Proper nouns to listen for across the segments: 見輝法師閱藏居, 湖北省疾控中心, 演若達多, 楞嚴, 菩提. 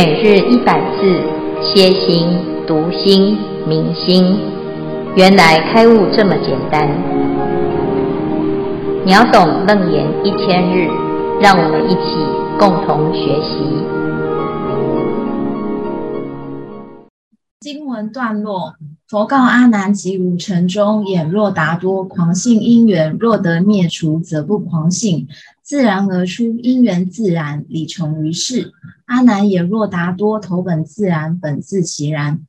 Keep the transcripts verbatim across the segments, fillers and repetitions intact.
每日一百字，歇心、读心、明心，原来开悟这么简单。秒懂楞严一千日，让我们一起共同学习。经文段落：佛告阿难及五乘中演若达多，狂性因缘若得灭除，则不狂性。自然而出，因缘自然，理从于世。阿难也若达多，投本自然，本自其然。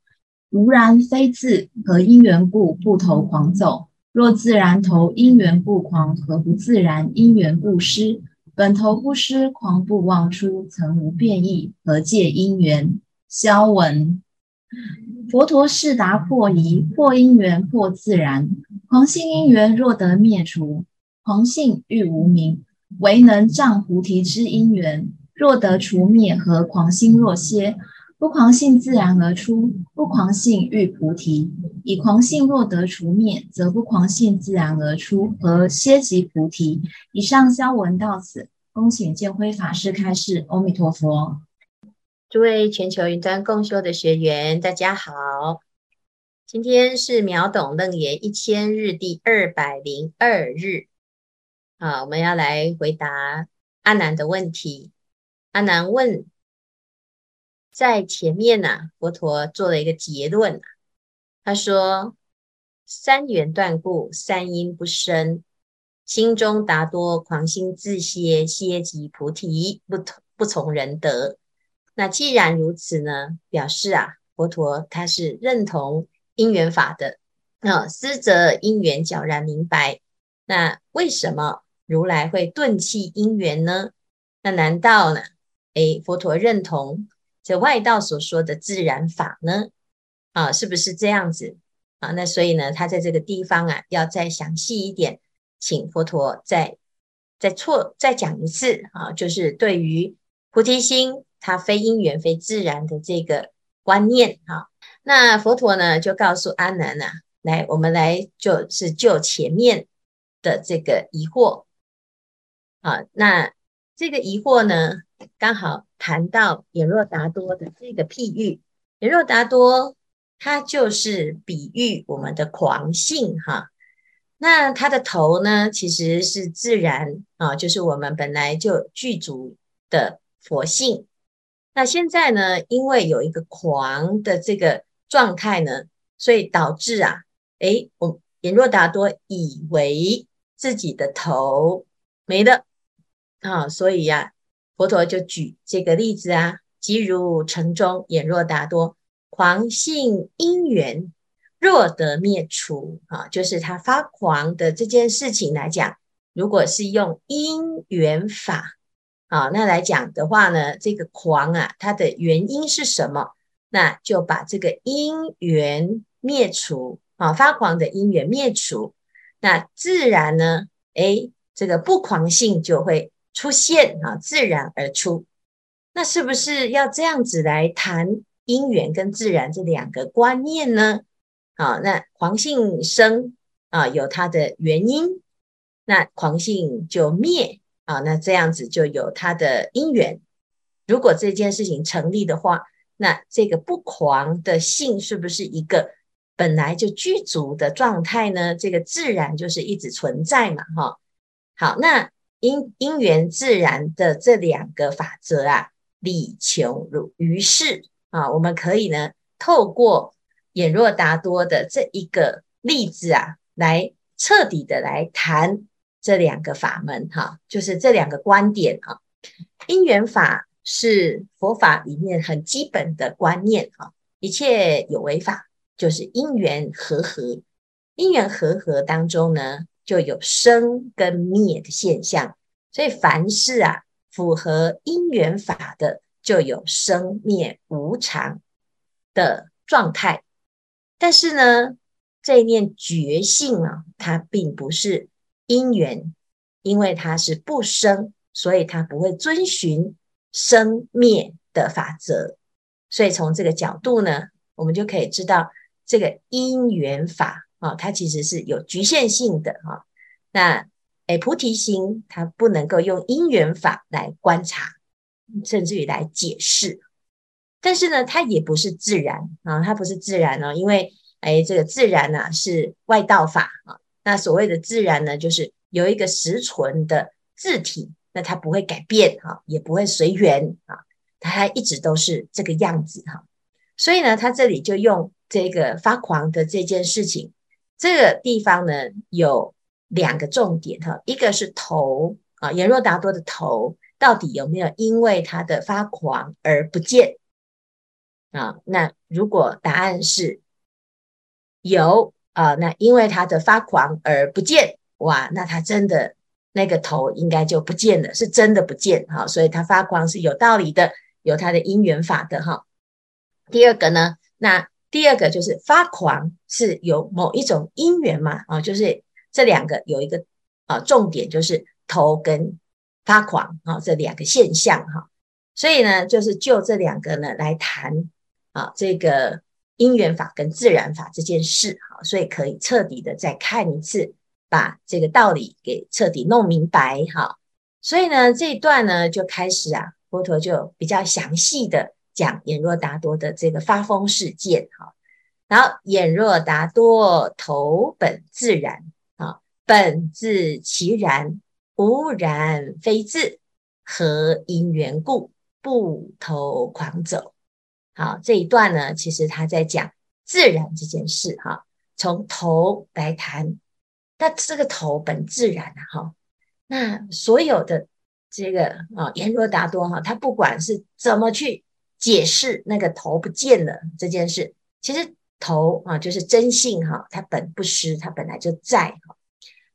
无然非自，何因缘故，不投狂走？若自然投，因缘故狂，何不自然？因缘故失，本投不失，狂不妄出，曾无变异，何借因缘？消文。佛陀示达破疑，破因缘，破自然。狂性因缘若得灭除，狂性欲无明。唯能障菩提之因缘，若得除灭，何狂心若歇？不狂性自然而出，不狂性欲菩提。以狂性若得除灭，则不狂性自然而出，何歇即菩提？以上消文到此，恭请见辉法师开示。阿弥陀佛。诸位全球云端共修的学员，大家好。今天是秒懂楞严一千日第二百零二日。好，我们要来回答阿难的问题。阿难问，在前面啊，佛陀做了一个结论啊，他说三缘断故，三因不生，心中达多，狂心自歇，歇即菩提，不不从人得。那既然如此呢，表示啊，佛陀他是认同因缘法的，那、哦、思则因缘皎然明白。那为什么如来会顿弃因缘呢？那难道呢？诶，佛陀认同这外道所说的自然法呢？啊，是不是这样子啊？那所以呢，他在这个地方啊，要再详细一点，请佛陀再再错再讲一次啊，就是对于菩提心，它非因缘非自然的这个观念啊。那佛陀呢，就告诉阿难啊，来，我们来就是就前面的这个疑惑啊，那。这个疑惑呢，刚好谈到演若达多的这个譬喻。演若达多他就是比喻我们的狂性哈。那他的头呢，其实是自然啊，就是我们本来就具足的佛性。那现在呢，因为有一个狂的这个状态呢，所以导致啊，诶，我演若达多以为自己的头没了。哦、所以啊，佛陀就举这个例子啊，即如城中演若达多，狂性因缘若得灭除、啊、就是他发狂的这件事情来讲，如果是用因缘法、啊、那来讲的话呢，这个狂啊，它的原因是什么？那就把这个因缘灭除、啊、发狂的因缘灭除，那自然呢，诶，这个不狂性就会出现啊，自然而出。那是不是要这样子来谈因缘跟自然这两个观念呢？啊，那狂性生啊，有它的原因，那狂性就灭啊，那这样子就有它的因缘。如果这件事情成立的话，那这个不狂的性是不是一个本来就具足的状态呢？这个自然就是一直存在嘛，哈、啊。好，那因因缘自然的这两个法则啊，理穷于世啊，我们可以呢透过演若达多的这一个例子啊，来彻底的来谈这两个法门哈、啊，就是这两个观点啊。因缘法是佛法里面很基本的观念啊，一切有为法就是因缘和合，因缘和合当中呢，就有生跟灭的现象，所以凡事啊符合因缘法的，就有生灭无常的状态。但是呢，这一念觉性啊，它并不是因缘，因为它是不生，所以它不会遵循生灭的法则。所以从这个角度呢，我们就可以知道这个因缘法哦、它其实是有局限性的、哦、那诶菩提心它不能够用因缘法来观察，甚至于来解释。但是呢它也不是自然啊，它不是自然哦，因为哎，这个自然啊是外道法啊，那所谓的自然呢就是有一个实存的自体，那它不会改变啊，也不会随缘啊，它一直都是这个样子哈、啊。所以呢他这里就用这个发狂的这件事情，这个地方呢有两个重点哈，一个是头啊，言若达多的头到底有没有因为他的发狂而不见啊？那如果答案是有啊，那因为他的发狂而不见，哇，那他真的那个头应该就不见了，是真的不见哈、啊，所以他发狂是有道理的，有他的因缘法的哈、啊。第二个呢，那第二个就是发狂是有某一种因缘嘛啊，就是这两个有一个啊重点，就是头跟发狂啊这两个现象哈、啊，所以呢就是就这两个呢来谈啊这个因缘法跟自然法这件事啊，所以可以彻底的再看一次，把这个道理给彻底弄明白哈、啊。所以呢这一段呢就开始啊，佛陀就比较详细的讲眼若达多的这个发疯事件哈，然后眼若达多头本自然啊，本自其然，无然非自，何因缘故，不头狂走。好，这一段呢，其实他在讲自然这件事哈，从头来谈。那这个头本自然哈，那所有的这个啊，眼若达多哈，他不管是怎么去解释那个头不见了这件事，其实头啊就是真性哈、啊，它本不失，它本来就在哈、啊。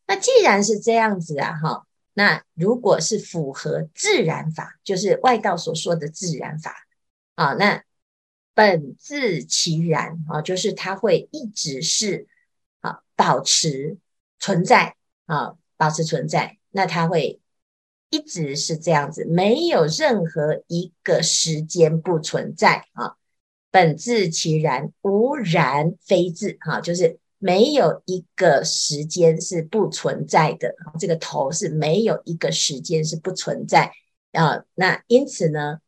那既然是这样子啊哈，那如果是符合自然法，就是外道所说的自然法啊，那本自其然啊，就是它会一直是啊保持存在啊，保持存在，那它会一直是这样子，没有任何一个时间不存在啊。本自其然，无然非自哈、啊，就是没有一个时间是不存在的。啊、这个头是没有一个时间是不存在啊。那因此呢，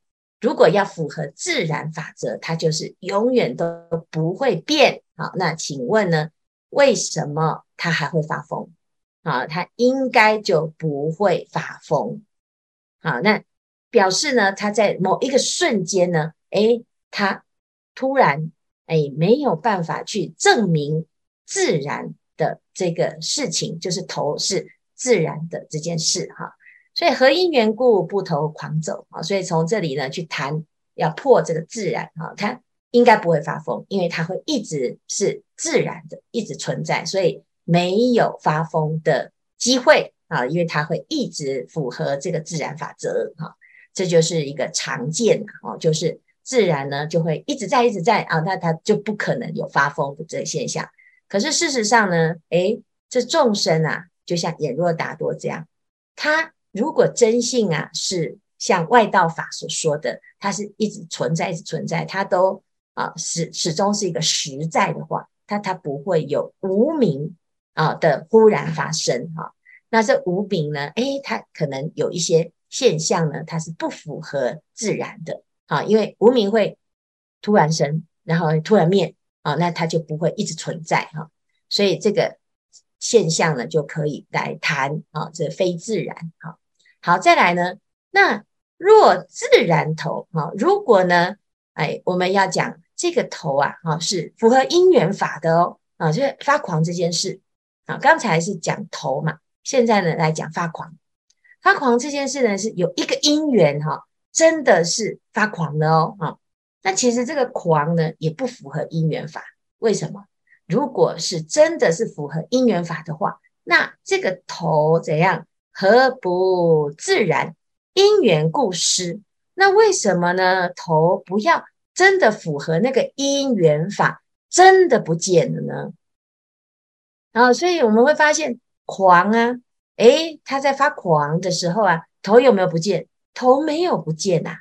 如果要符合自然法则，它就是永远都不会变。好、啊，那请问呢，为什么它还会发疯？啊，他应该就不会发疯。好，那表示呢，他在某一个瞬间呢，诶，他突然诶没有办法去证明自然的这个事情，就是头是自然的这件事哈。所以何因缘故，不头狂走啊？所以从这里呢去谈要破这个自然啊，他应该不会发疯，因为他会一直是自然的，一直存在，所以没有发疯的机会啊，因为它会一直符合这个自然法则啊，这就是一个常见啊，就是自然呢就会一直在一直在啊，那它就不可能有发疯的这个现象。可是事实上呢，诶，这众生啊，就像眼若达多这样，他如果真性啊是像外道法所说的，它是一直存在一直存在，它都啊始始终是一个实在的话，它它不会有无明啊的忽然发生哈、啊，那这无明呢？诶，它可能有一些现象呢，它是不符合自然的啊，因为无明会突然生，然后突然灭啊，那它就不会一直存在哈、啊，所以这个现象呢，就可以来谈啊，这非自然啊。好，再来呢，那若自然头啊，如果呢，哎，我们要讲这个头啊，啊是符合因缘法的哦啊，就是发狂这件事。啊，刚才是讲头嘛，现在呢来讲发狂。发狂这件事呢是有一个因缘哈、啊，真的是发狂的哦啊。那其实这个狂呢也不符合因缘法，为什么？如果是真的是符合因缘法的话，那这个头怎样？何不自然？因缘故失。那为什么呢？头不要真的符合那个因缘法，真的不见了呢？然后、哦，所以我们会发现狂啊，诶，他在发狂的时候啊，头有没有不见？头没有不见呐、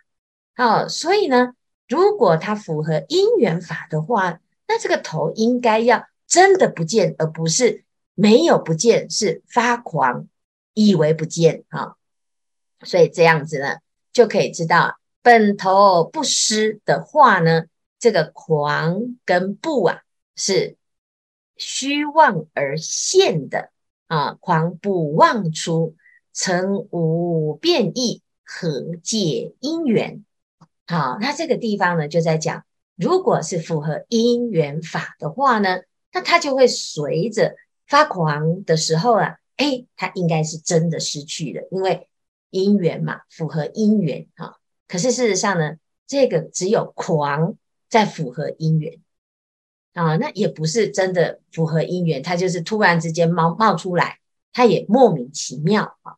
啊。哦，所以呢，如果他符合因缘法的话，那这个头应该要真的不见，而不是没有不见，是发狂以为不见啊、哦。所以这样子呢，就可以知道本头不施的话呢，这个狂跟不啊是虚妄而现的啊，狂不妄出，成无变异，合界因缘。好，那这个地方呢就在讲，如果是符合因缘法的话呢，那它就会随着发狂的时候啊，诶，它应该是真的失去了，因为因缘嘛，符合因缘啊。可是事实上呢，这个只有狂在符合因缘啊，那也不是真的符合因缘，它就是突然之间冒冒出来，它也莫名其妙啊。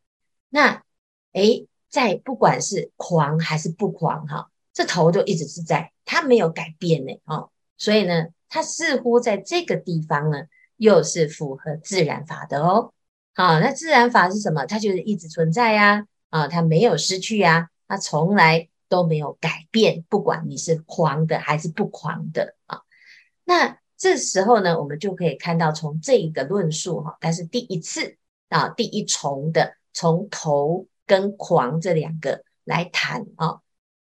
那诶，在不管是狂还是不狂哈、啊，这头就一直是在，它没有改变呢哦，所以呢，它似乎在这个地方呢，又是符合自然法的哦。好、啊，那自然法是什么？它就是一直存在呀、啊，啊，它没有失去呀、啊。它从来都没有改变，不管你是狂的还是不狂的啊。那这时候呢，我们就可以看到从这一个论述哈，它是第一次啊，第一重的从头跟狂这两个来谈啊，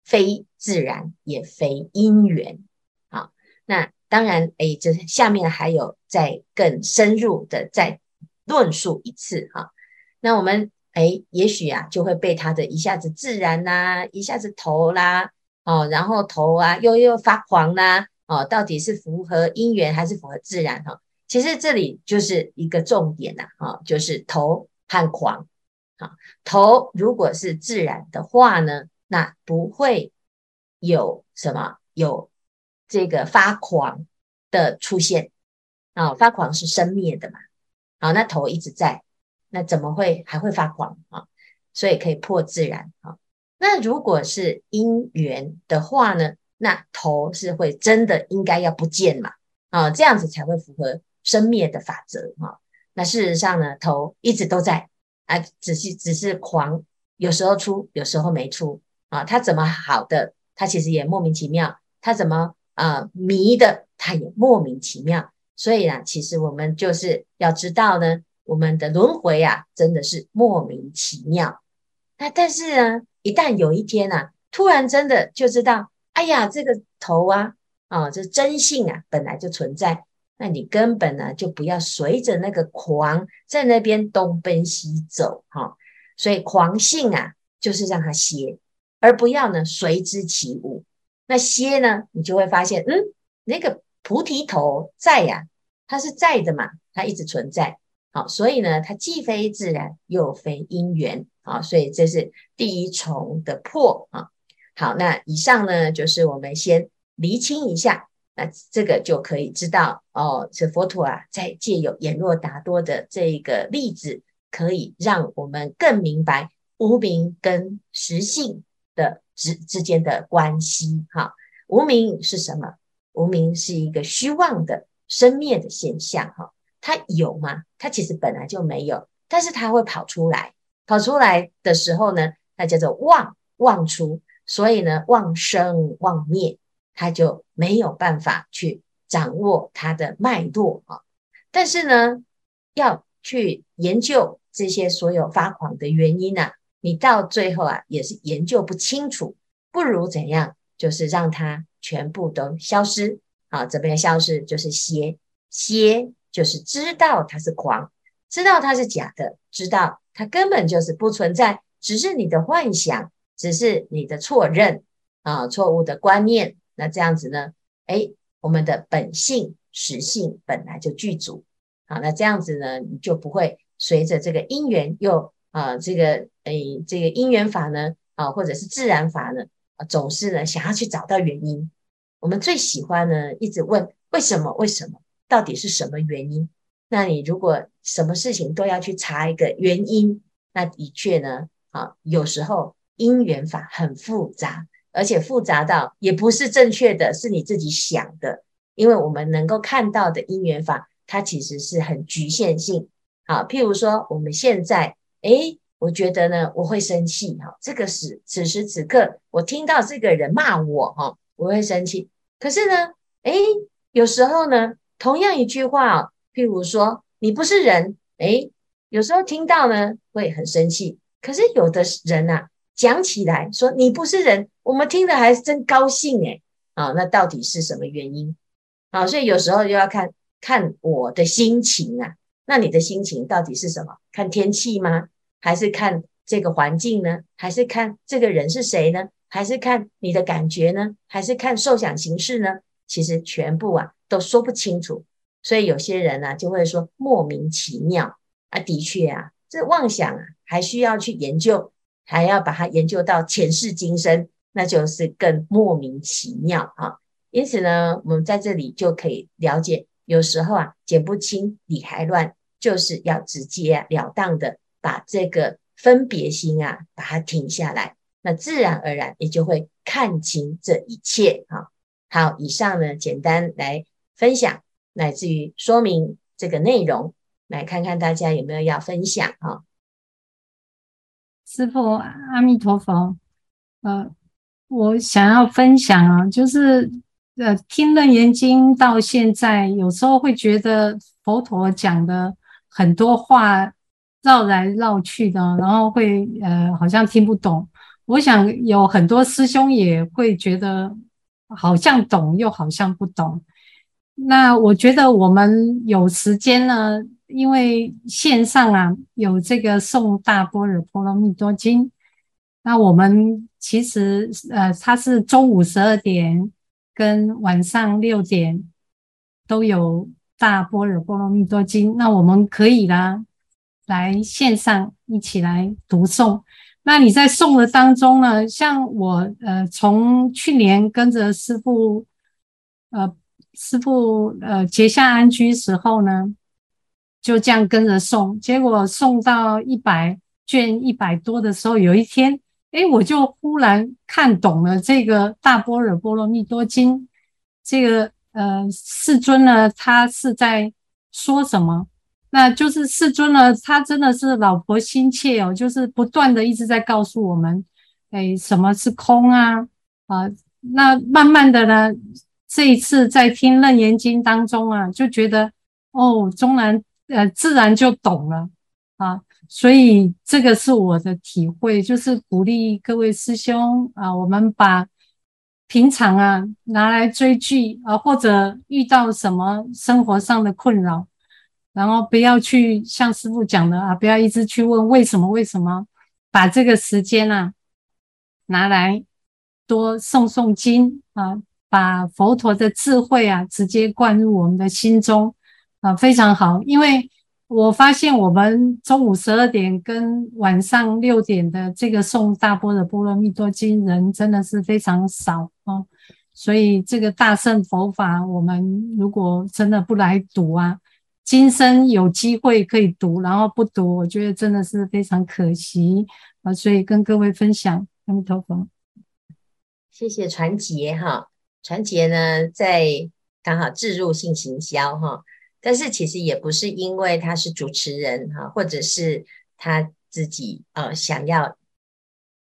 非自然也非因缘啊。那当然，哎，这下面还有再更深入的再论述一次啊。那我们。诶，也许啊，就会被他的一下子自然啦、啊，一下子头啦，哦，然后头啊，又又发狂啦，哦，到底是符合因缘还是符合自然哈、哦？其实这里就是一个重点呐、啊，哦，就是头和狂啊、哦。头如果是自然的话呢，那不会有什么有这个发狂的出现啊、哦，发狂是生灭的嘛，好、哦，那头一直在。那怎么会还会发狂啊？所以可以破自然啊。那如果是因缘的话呢，那头是会真的应该要不见嘛啊，这样子才会符合生灭的法则啊。那事实上呢，头一直都在啊，只是只是狂有时候出，有时候没出啊。他怎么好的，他其实也莫名其妙；他怎么呃迷的，他也莫名其妙。所以啊，其实我们就是要知道呢。我们的轮回啊，真的是莫名其妙。那但是呢，一旦有一天啊，突然真的就知道，哎呀，这个头啊，哦，这真性啊，本来就存在。那你根本呢，就不要随着那个狂在那边东奔西走哈、哦。所以狂性啊，就是让它歇，而不要呢随之起舞。那歇呢，你就会发现，嗯，那个菩提头在呀、啊，它是在的嘛，它一直存在。好、哦，所以呢，它既非自然，又非因缘啊、哦，所以这是第一重的破啊、哦。好，那以上呢，就是我们先厘清一下，那这个就可以知道哦，这佛陀啊，在借由演若达多的这个例子，可以让我们更明白无明跟实性的之之间的关系哈、哦。无明是什么？无明是一个虚妄的生灭的现象哈。哦它有吗？它其实本来就没有，但是它会跑出来。跑出来的时候呢，它叫做妄，妄出。所以呢，妄生妄灭，它就没有办法去掌握它的脉络啊。但是呢，要去研究这些所有发狂的原因啊，你到最后啊，也是研究不清楚。不如怎样？就是让它全部都消失啊。怎么样消失？就是歇歇。就是知道它是狂，知道它是假的，知道它根本就是不存在，只是你的幻想，只是你的错认啊、呃，错误的观念。那这样子呢，诶，我们的本性实性本来就具足啊。那这样子呢，你就不会随着这个因缘又啊、呃，这个诶，这个因缘法呢啊、呃，或者是自然法呢，呃、总是呢想要去找到原因。我们最喜欢呢，一直问为什么，为什么。到底是什么原因？那你如果什么事情都要去查一个原因，那的确呢，啊，有时候因缘法很复杂，而且复杂到也不是正确的，是你自己想的。因为我们能够看到的因缘法，它其实是很局限性。啊，譬如说我们现在，诶，我觉得呢，我会生气哈、啊，这个是此时此刻我听到这个人骂我哈、啊，我会生气。可是呢，诶，有时候呢。同样一句话、哦、譬如说你不是人，诶，有时候听到呢会很生气，可是有的人啊，讲起来说你不是人，我们听的还真高兴诶、欸啊、那到底是什么原因啊？所以有时候就要看看我的心情啊。那你的心情到底是什么？看天气吗？还是看这个环境呢？还是看这个人是谁呢？还是看你的感觉呢？还是看受想行识呢？其实全部啊都说不清楚。所以有些人呢、啊、就会说莫名其妙啊。的确啊，这妄想啊还需要去研究，还要把它研究到前世今生，那就是更莫名其妙啊。因此呢，我们在这里就可以了解，有时候啊剪不清理还乱，就是要直接、啊、了当的把这个分别心啊把它停下来，那自然而然也就会看清这一切啊。好，以上呢简单来分享，乃至于说明这个内容，来看看大家有没有要分享啊。师父阿弥陀佛，呃，我想要分享啊，就是呃，听楞严经到现在，有时候会觉得佛陀讲的很多话绕来绕去的，然后会呃好像听不懂。我想有很多师兄也会觉得好像懂又好像不懂。那我觉得我们有时间呢，因为线上啊有这个诵大般若波罗蜜多经，那我们其实呃它是中午十二点跟晚上六点都有大般若波罗蜜多经，那我们可以啦来线上一起来读诵。那你在诵的当中呢，像我呃从去年跟着师父呃师父呃结下安居时候呢，就这样跟着诵，结果诵到一百卷一百多的时候，有一天诶我就忽然看懂了这个大般若波罗蜜多经，这个呃世尊呢他是在说什么。那就是世尊呢，他真的是老婆心切哦，就是不断的一直在告诉我们，诶，什么是空啊？啊、呃，那慢慢的呢，这一次在听楞严经当中啊，就觉得哦，终然呃，自然就懂了啊。所以这个是我的体会，就是鼓励各位师兄啊，我们把平常啊拿来追剧啊，或者遇到什么生活上的困扰，然后不要去像师父讲的啊，不要一直去问为什么为什么，把这个时间啊拿来多诵诵经啊，把佛陀的智慧啊直接灌入我们的心中啊，非常好。因为我发现我们中午十二点跟晚上六点的这个诵大般若波罗蜜多经人真的是非常少啊，所以这个大乘佛法我们如果真的不来读啊，今生有机会可以读，然后不读我觉得真的是非常可惜啊，所以跟各位分享。阿弥陀佛，谢谢传杰哈。传杰呢在刚好置入性行销哈，但是其实也不是因为他是主持人哈，或者是他自己呃想要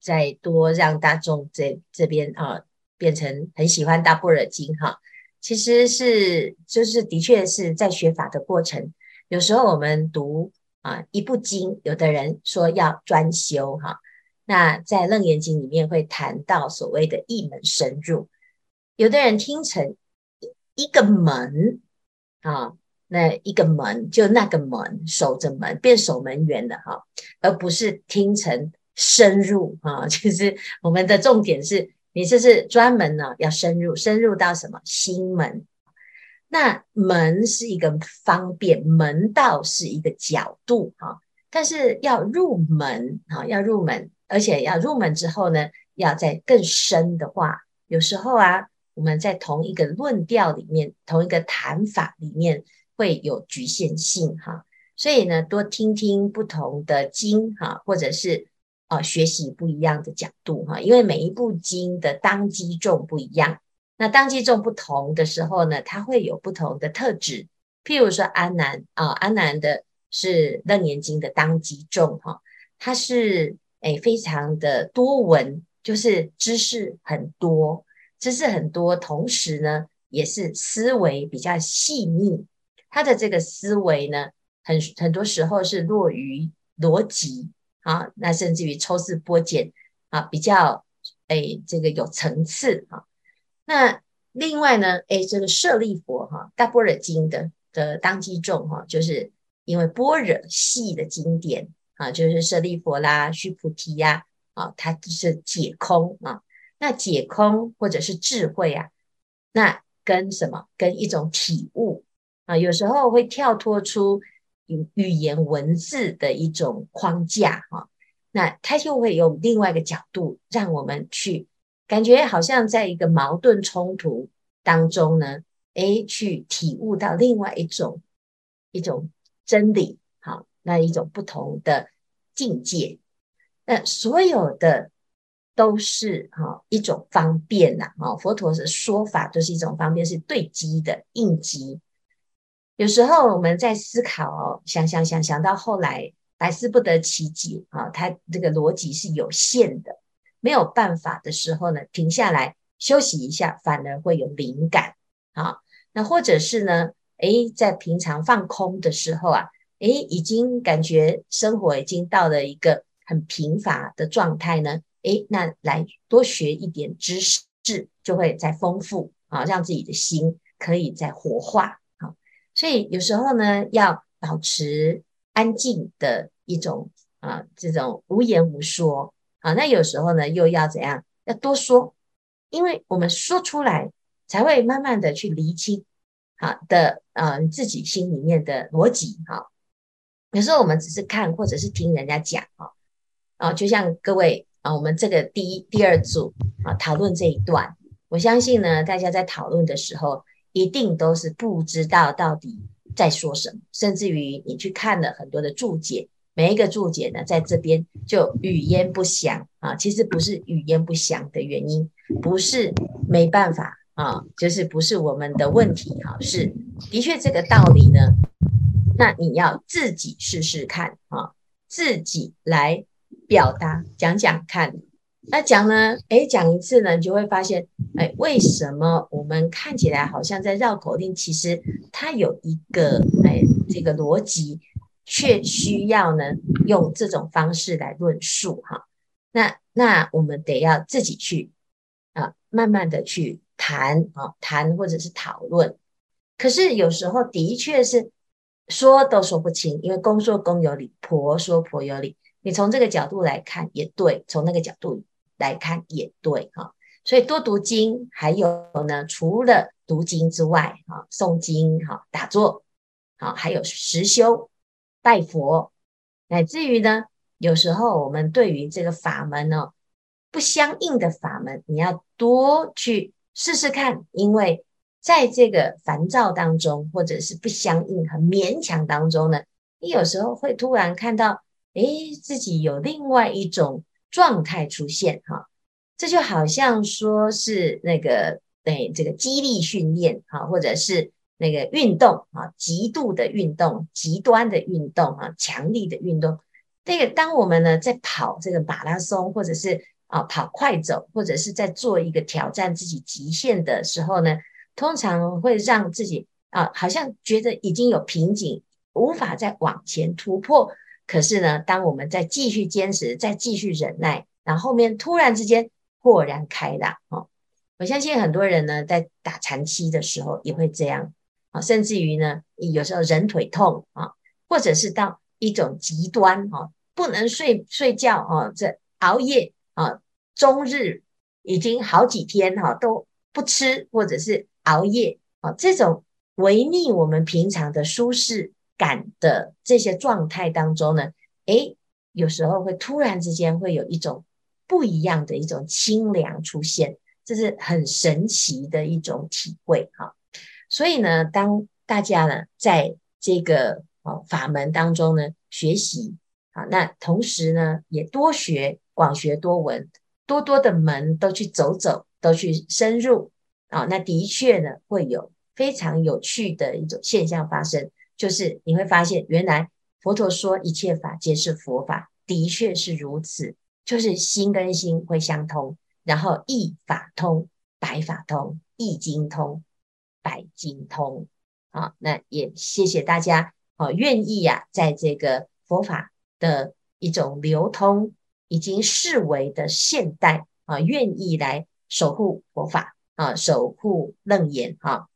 再多让大众这这边呃变成很喜欢大般若经哈，其实是就是的确是在学法的过程，有时候我们读啊一部经，有的人说要专修哈、啊，那在楞严经里面会谈到所谓的一门深入，有的人听成一个门啊，那一个门就那个门守着门变守门员了哈、啊，而不是听成深入啊，就是我们的重点是。你这是专门呢、啊，要深入，深入到什么？心门。那门是一个方便，门道是一个角度啊。但是要入门啊，要入门，而且要入门之后呢，要再更深的话，有时候啊，我们在同一个论调里面，同一个谈法里面会有局限性哈、啊。所以呢，多听听不同的经哈、啊，或者是。呃、学习不一样的角度哈，因为每一部经的当机众不一样，那当机众不同的时候呢，它会有不同的特质。譬如说阿难啊、呃，阿难的是楞严经的当机众哈，他是诶非常的多闻，就是知识很多，知识很多，同时呢也是思维比较细腻，他的这个思维呢，很很多时候是落于逻辑。啊，那甚至于抽丝剥茧，啊，比较哎这个有层次啊。那另外呢，哎这个舍利佛哈、啊，大般若经的的当机众哈、啊，就是因为般若系的经典啊，就是舍利佛啦、须菩提呀、啊，啊，它就是解空啊。那解空或者是智慧啊，那跟什么？跟一种体悟啊，有时候会跳脱出语言文字的一种框架哈、啊，那它就会有另外一个角度，让我们去感觉好像在一个矛盾冲突当中呢，诶，去体悟到另外一种一种真理，好，那一种不同的境界。那所有的都是一种方便呐，哦，佛陀的说法就是一种方便，是对机的应机。有时候我们在思考哦，想想想想到后来，百思不得其解啊，它这个逻辑是有限的，没有办法的时候呢，停下来休息一下，反而会有灵感啊。那或者是呢，诶，在平常放空的时候啊，诶，已经感觉生活已经到了一个很贫乏的状态呢。诶，那来多学一点知识就会再丰富啊，让自己的心可以再活化啊。所以有时候呢，要保持安静的一种啊，这种无言无说啊。那有时候呢，又要怎样？要多说，因为我们说出来才会慢慢的去厘清啊的啊自己心里面的逻辑啊。有时候我们只是看或者是听人家讲啊啊，就像各位。啊，我们这个第一、第二组啊，讨论这一段，我相信呢，大家在讨论的时候，一定都是不知道到底在说什么，甚至于你去看了很多的注解，每一个注解呢，在这边就语焉不详啊，其实不是语焉不详的原因，不是没办法啊，就是不是我们的问题啊，是的确这个道理呢，那你要自己试试看啊，自己来。表达讲讲看，那讲呢？诶，讲一次呢，你就会发现，诶，为什么我们看起来好像在绕口令？其实它有一个诶这个逻辑，却需要呢用这种方式来论述哈。那那我们得要自己去啊，慢慢的去谈啊，谈或者是讨论。可是有时候的确是说都说不清，因为公说公有理，婆说婆有理。你从这个角度来看也对，从那个角度来看也对哈、啊，所以多读经，还有呢，除了读经之外啊，诵经哈、啊，打坐啊，还有实修、拜佛，乃至于呢，有时候我们对于这个法门呢、哦，不相应的法门，你要多去试试看，因为在这个烦躁当中，或者是不相应、很勉强当中呢，你有时候会突然看到。诶，自己有另外一种状态出现哈、啊，这就好像说是那个对这个肌力训练哈、啊，或者是那个运动啊，极度的运动、极端的运动啊，强力的运动。这个当我们呢在跑这个马拉松，或者是啊跑快走，或者是在做一个挑战自己极限的时候呢，通常会让自己啊好像觉得已经有瓶颈，无法再往前突破。可是呢，当我们再继续坚持，再继续忍耐，然后后面突然之间豁然开朗哦！我相信很多人呢，在打禅期的时候也会这样啊、哦，甚至于呢，有时候人腿痛啊、哦，或者是到一种极端哦，不能睡睡觉哦，这熬夜啊、哦，终日已经好几天哈、哦、都不吃，或者是熬夜啊、哦，这种违逆我们平常的舒适。感的这些状态当中呢，诶，有时候会突然之间会有一种不一样的一种清凉出现，这是很神奇的一种体会哈、啊。所以呢，当大家呢在这个、哦、法门当中呢学习啊，那同时呢也多学广学多闻，多多的门都去走走，都去深入啊，那的确呢会有非常有趣的一种现象发生。就是你会发现原来佛陀说一切法皆是佛法，的确是如此，就是心跟心会相通，然后一法通百法通，一经通百经通啊。那也谢谢大家、啊、愿意啊在这个佛法的一种流通已经视为的现代啊，愿意来守护佛法啊，守护楞严啊。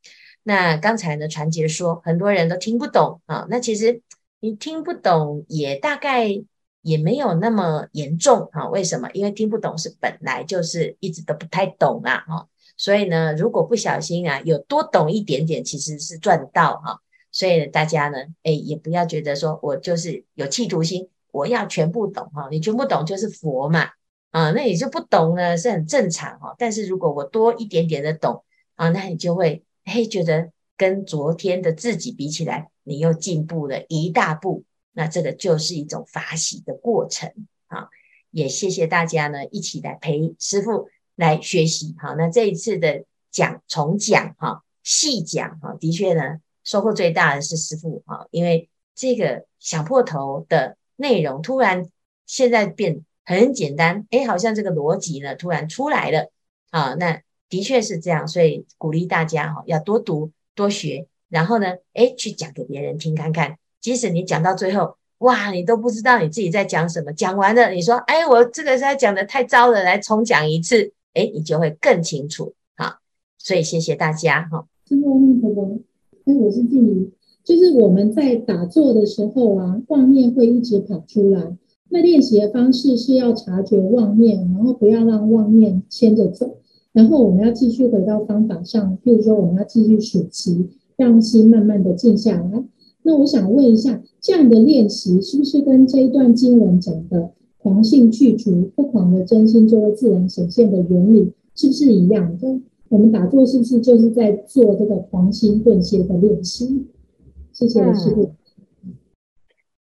那刚才呢，传杰说很多人都听不懂啊，那其实你听不懂也大概也没有那么严重啊。为什么？因为听不懂是本来就是一直都不太懂啊，啊所以呢，如果不小心啊，有多懂一点点，其实是赚到啊。所以大家呢，哎，也不要觉得说我就是有企图心，我要全部懂哈、哦，你全部懂就是佛嘛，啊，那你就不懂呢是很正常哈、哦。但是如果我多一点点的懂啊，那你就会哎觉得跟昨天的自己比起来，你又进步了一大步，那这个就是一种法喜的过程啊。也谢谢大家呢，一起来陪师父来学习哈、啊。那这一次的讲重讲哈、啊，细讲哈、啊，的确呢。收获最大的是师父啊，因为这个想破头的内容突然现在变很简单，诶，好像这个逻辑呢突然出来了啊，那的确是这样，所以鼓励大家哈，要多读多学，然后呢，诶，去讲给别人听看看，即使你讲到最后，哇，你都不知道你自己在讲什么，讲完了你说，哎，我这个在讲的太糟了，来重讲一次，诶，你就会更清楚啊，所以谢谢大家哈。真的问可能。哎，我是静怡，就是我们在打坐的时候啊，妄念会一直跑出来。那练习的方式是要察觉妄念，然后不要让妄念牵着走。然后我们要继续回到方法上，譬如说我们要继续数息，让心慢慢的静下来。那我想问一下，这样的练习是不是跟这一段经文讲的狂性去除，不狂的真心就会自然显现的原理是不是一样的？我们打坐是不是就是在做这个狂心顿歇的练习？谢谢师父。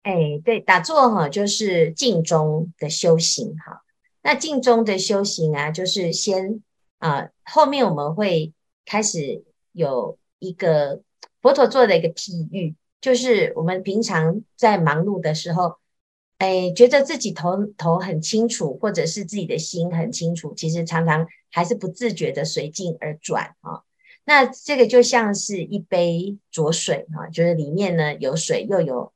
哎，对，打坐哈就是静中的修行哈。那静中的修行啊，就是先啊、呃，后面我们会开始有一个佛陀做的一个譬喻，就是我们平常在忙碌的时候，哎，觉得自己头头很清楚，或者是自己的心很清楚，其实常常还是不自觉的随境而转啊、哦。那这个就像是一杯浊水啊、哦，就是里面呢有水，又有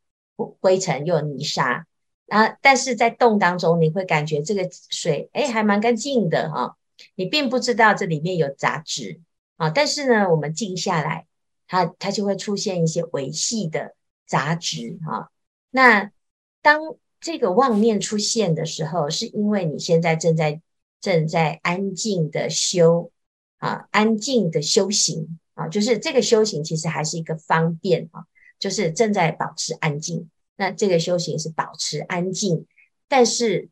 灰尘，又有泥沙啊。但是在动当中，你会感觉这个水哎还蛮干净的哈、哦，你并不知道这里面有杂质啊、哦。但是呢，我们静下来，它它就会出现一些微细的杂质啊、哦。那当这个妄念出现的时候，是因为你现在正在正在安静的修啊，安静的修行啊，就是这个修行其实还是一个方便啊，就是正在保持安静。那这个修行是保持安静，但是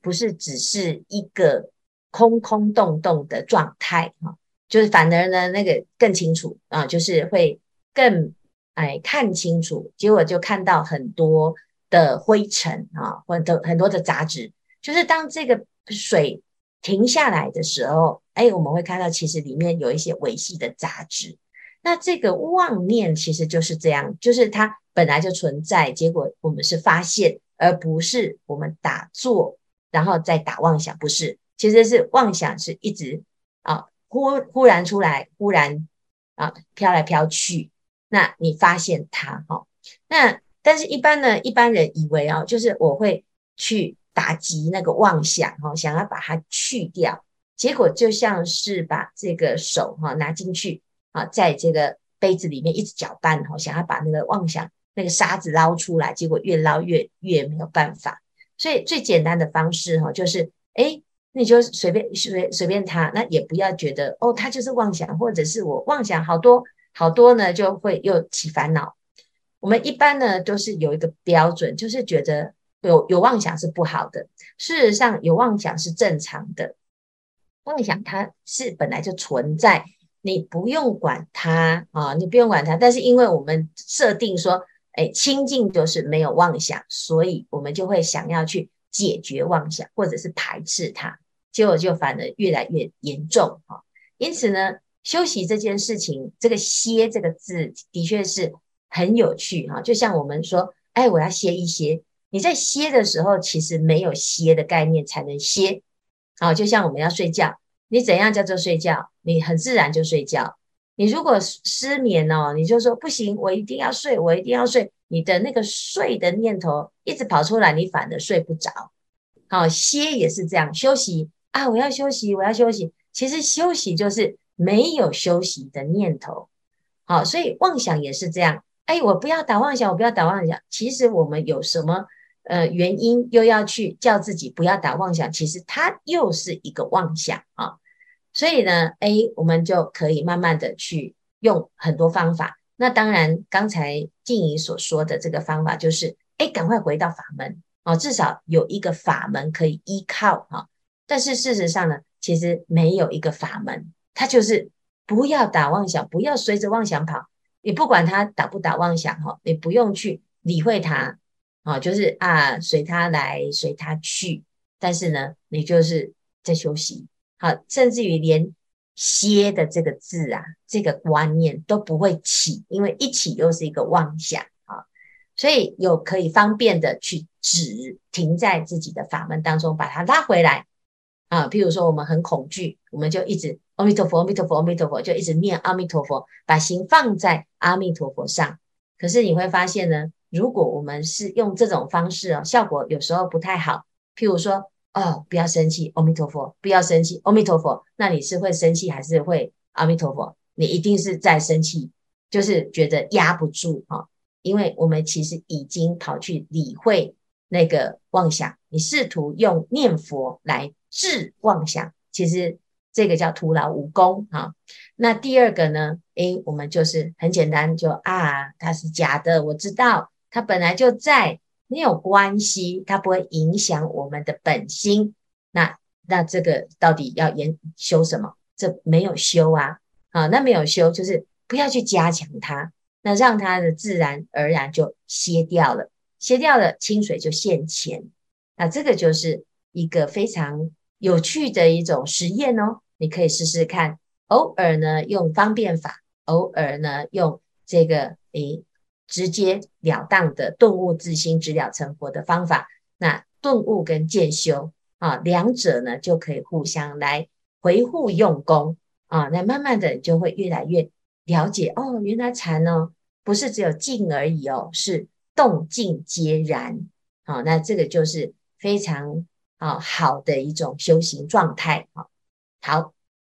不是只是一个空空洞洞的状态啊？就是反而呢，那个更清楚啊，就是会更哎看清楚，结果就看到很多的灰尘啊，或者很多的杂质，就是当这个水停下来的时候，哎，我们会看到其实里面有一些微细的杂质。那这个妄念其实就是这样，就是它本来就存在，结果我们是发现，而不是我们打坐然后再打妄想，不是，其实是妄想是一直啊忽忽然出来，忽然啊飘来飘去，那你发现它哈、哦，那。但是一般呢，一般人以为啊、哦，就是我会去打击那个妄想哦，想要把它去掉，结果就像是把这个手哈、哦、拿进去啊，在这个杯子里面一直搅拌哦，想要把那个妄想那个沙子捞出来，结果越捞越越没有办法。所以最简单的方式哈、哦，就是哎，你就随便随随便它，那也不要觉得哦，它就是妄想，或者是我妄想好多好多呢，就会又起烦恼。我们一般呢都是有一个标准，就是觉得有有妄想是不好的。事实上，有妄想是正常的，妄想它是本来就存在，你不用管它啊，你不用管它。但是因为我们设定说，哎，清净就是没有妄想，所以我们就会想要去解决妄想，或者是排斥它，结果就反而越来越严重啊。因此呢，修习这件事情，这个歇这个字的确是很有趣哈，就像我们说，哎，我要歇一歇。你在歇的时候，其实没有歇的概念才能歇。好，就像我们要睡觉，你怎样叫做睡觉？你很自然就睡觉。你如果失眠哦，你就说不行，我一定要睡，我一定要睡。你的那个睡的念头一直跑出来，你反而睡不着。好，歇也是这样，休息啊，我要休息，我要休息。其实休息就是没有休息的念头。好，所以妄想也是这样。哎，我不要打妄想，我不要打妄想。其实我们有什么呃原因又要去叫自己不要打妄想？其实它又是一个妄想啊。所以呢，哎，我们就可以慢慢的去用很多方法。那当然，刚才静怡所说的这个方法就是，哎，赶快回到法门哦，至少有一个法门可以依靠啊。但是事实上呢，其实没有一个法门，它就是不要打妄想，不要随着妄想跑。你不管他打不打妄想哈，你不用去理会他啊，就是啊，随他来，随他去。但是呢，你就是在休息，好，甚至于连歇的这个字啊，这个观念都不会起，因为一起又是一个妄想啊。所以有可以方便的去止，停在自己的法门当中，把它拉回来啊。譬如说，我们很恐惧，我们就一直。阿弥陀佛，阿弥陀佛，阿弥陀佛，就一直念阿弥陀佛，把心放在阿弥陀佛上。可是你会发现呢，如果我们是用这种方式哦，效果有时候不太好。譬如说，哦，不要生气，阿弥陀佛，不要生气，阿弥陀佛。那你是会生气还是会阿弥陀佛？你一定是在生气，就是觉得压不住哦，因为我们其实已经跑去理会那个妄想，你试图用念佛来治妄想，其实。这个叫徒劳无功啊。那第二个呢？诶，我们就是很简单，就啊，它是假的，我知道，它本来就在，没有关系，它不会影响我们的本心。那那这个到底要研修什么？这没有修啊，啊，那没有修就是不要去加强它，那让它的自然而然就歇掉了，歇掉了，清水就现前。那这个就是一个非常有趣的一种实验哦。你可以试试看，偶尔呢用方便法，偶尔呢用这个诶直截了当的顿悟自心、直了成佛的方法。那顿悟跟渐修啊，两者呢就可以互相来回护用功啊。那慢慢的你就会越来越了解哦，原来禅哦不是只有静而已哦，是动静皆然啊。那这个就是非常啊好的一种修行状态啊。好，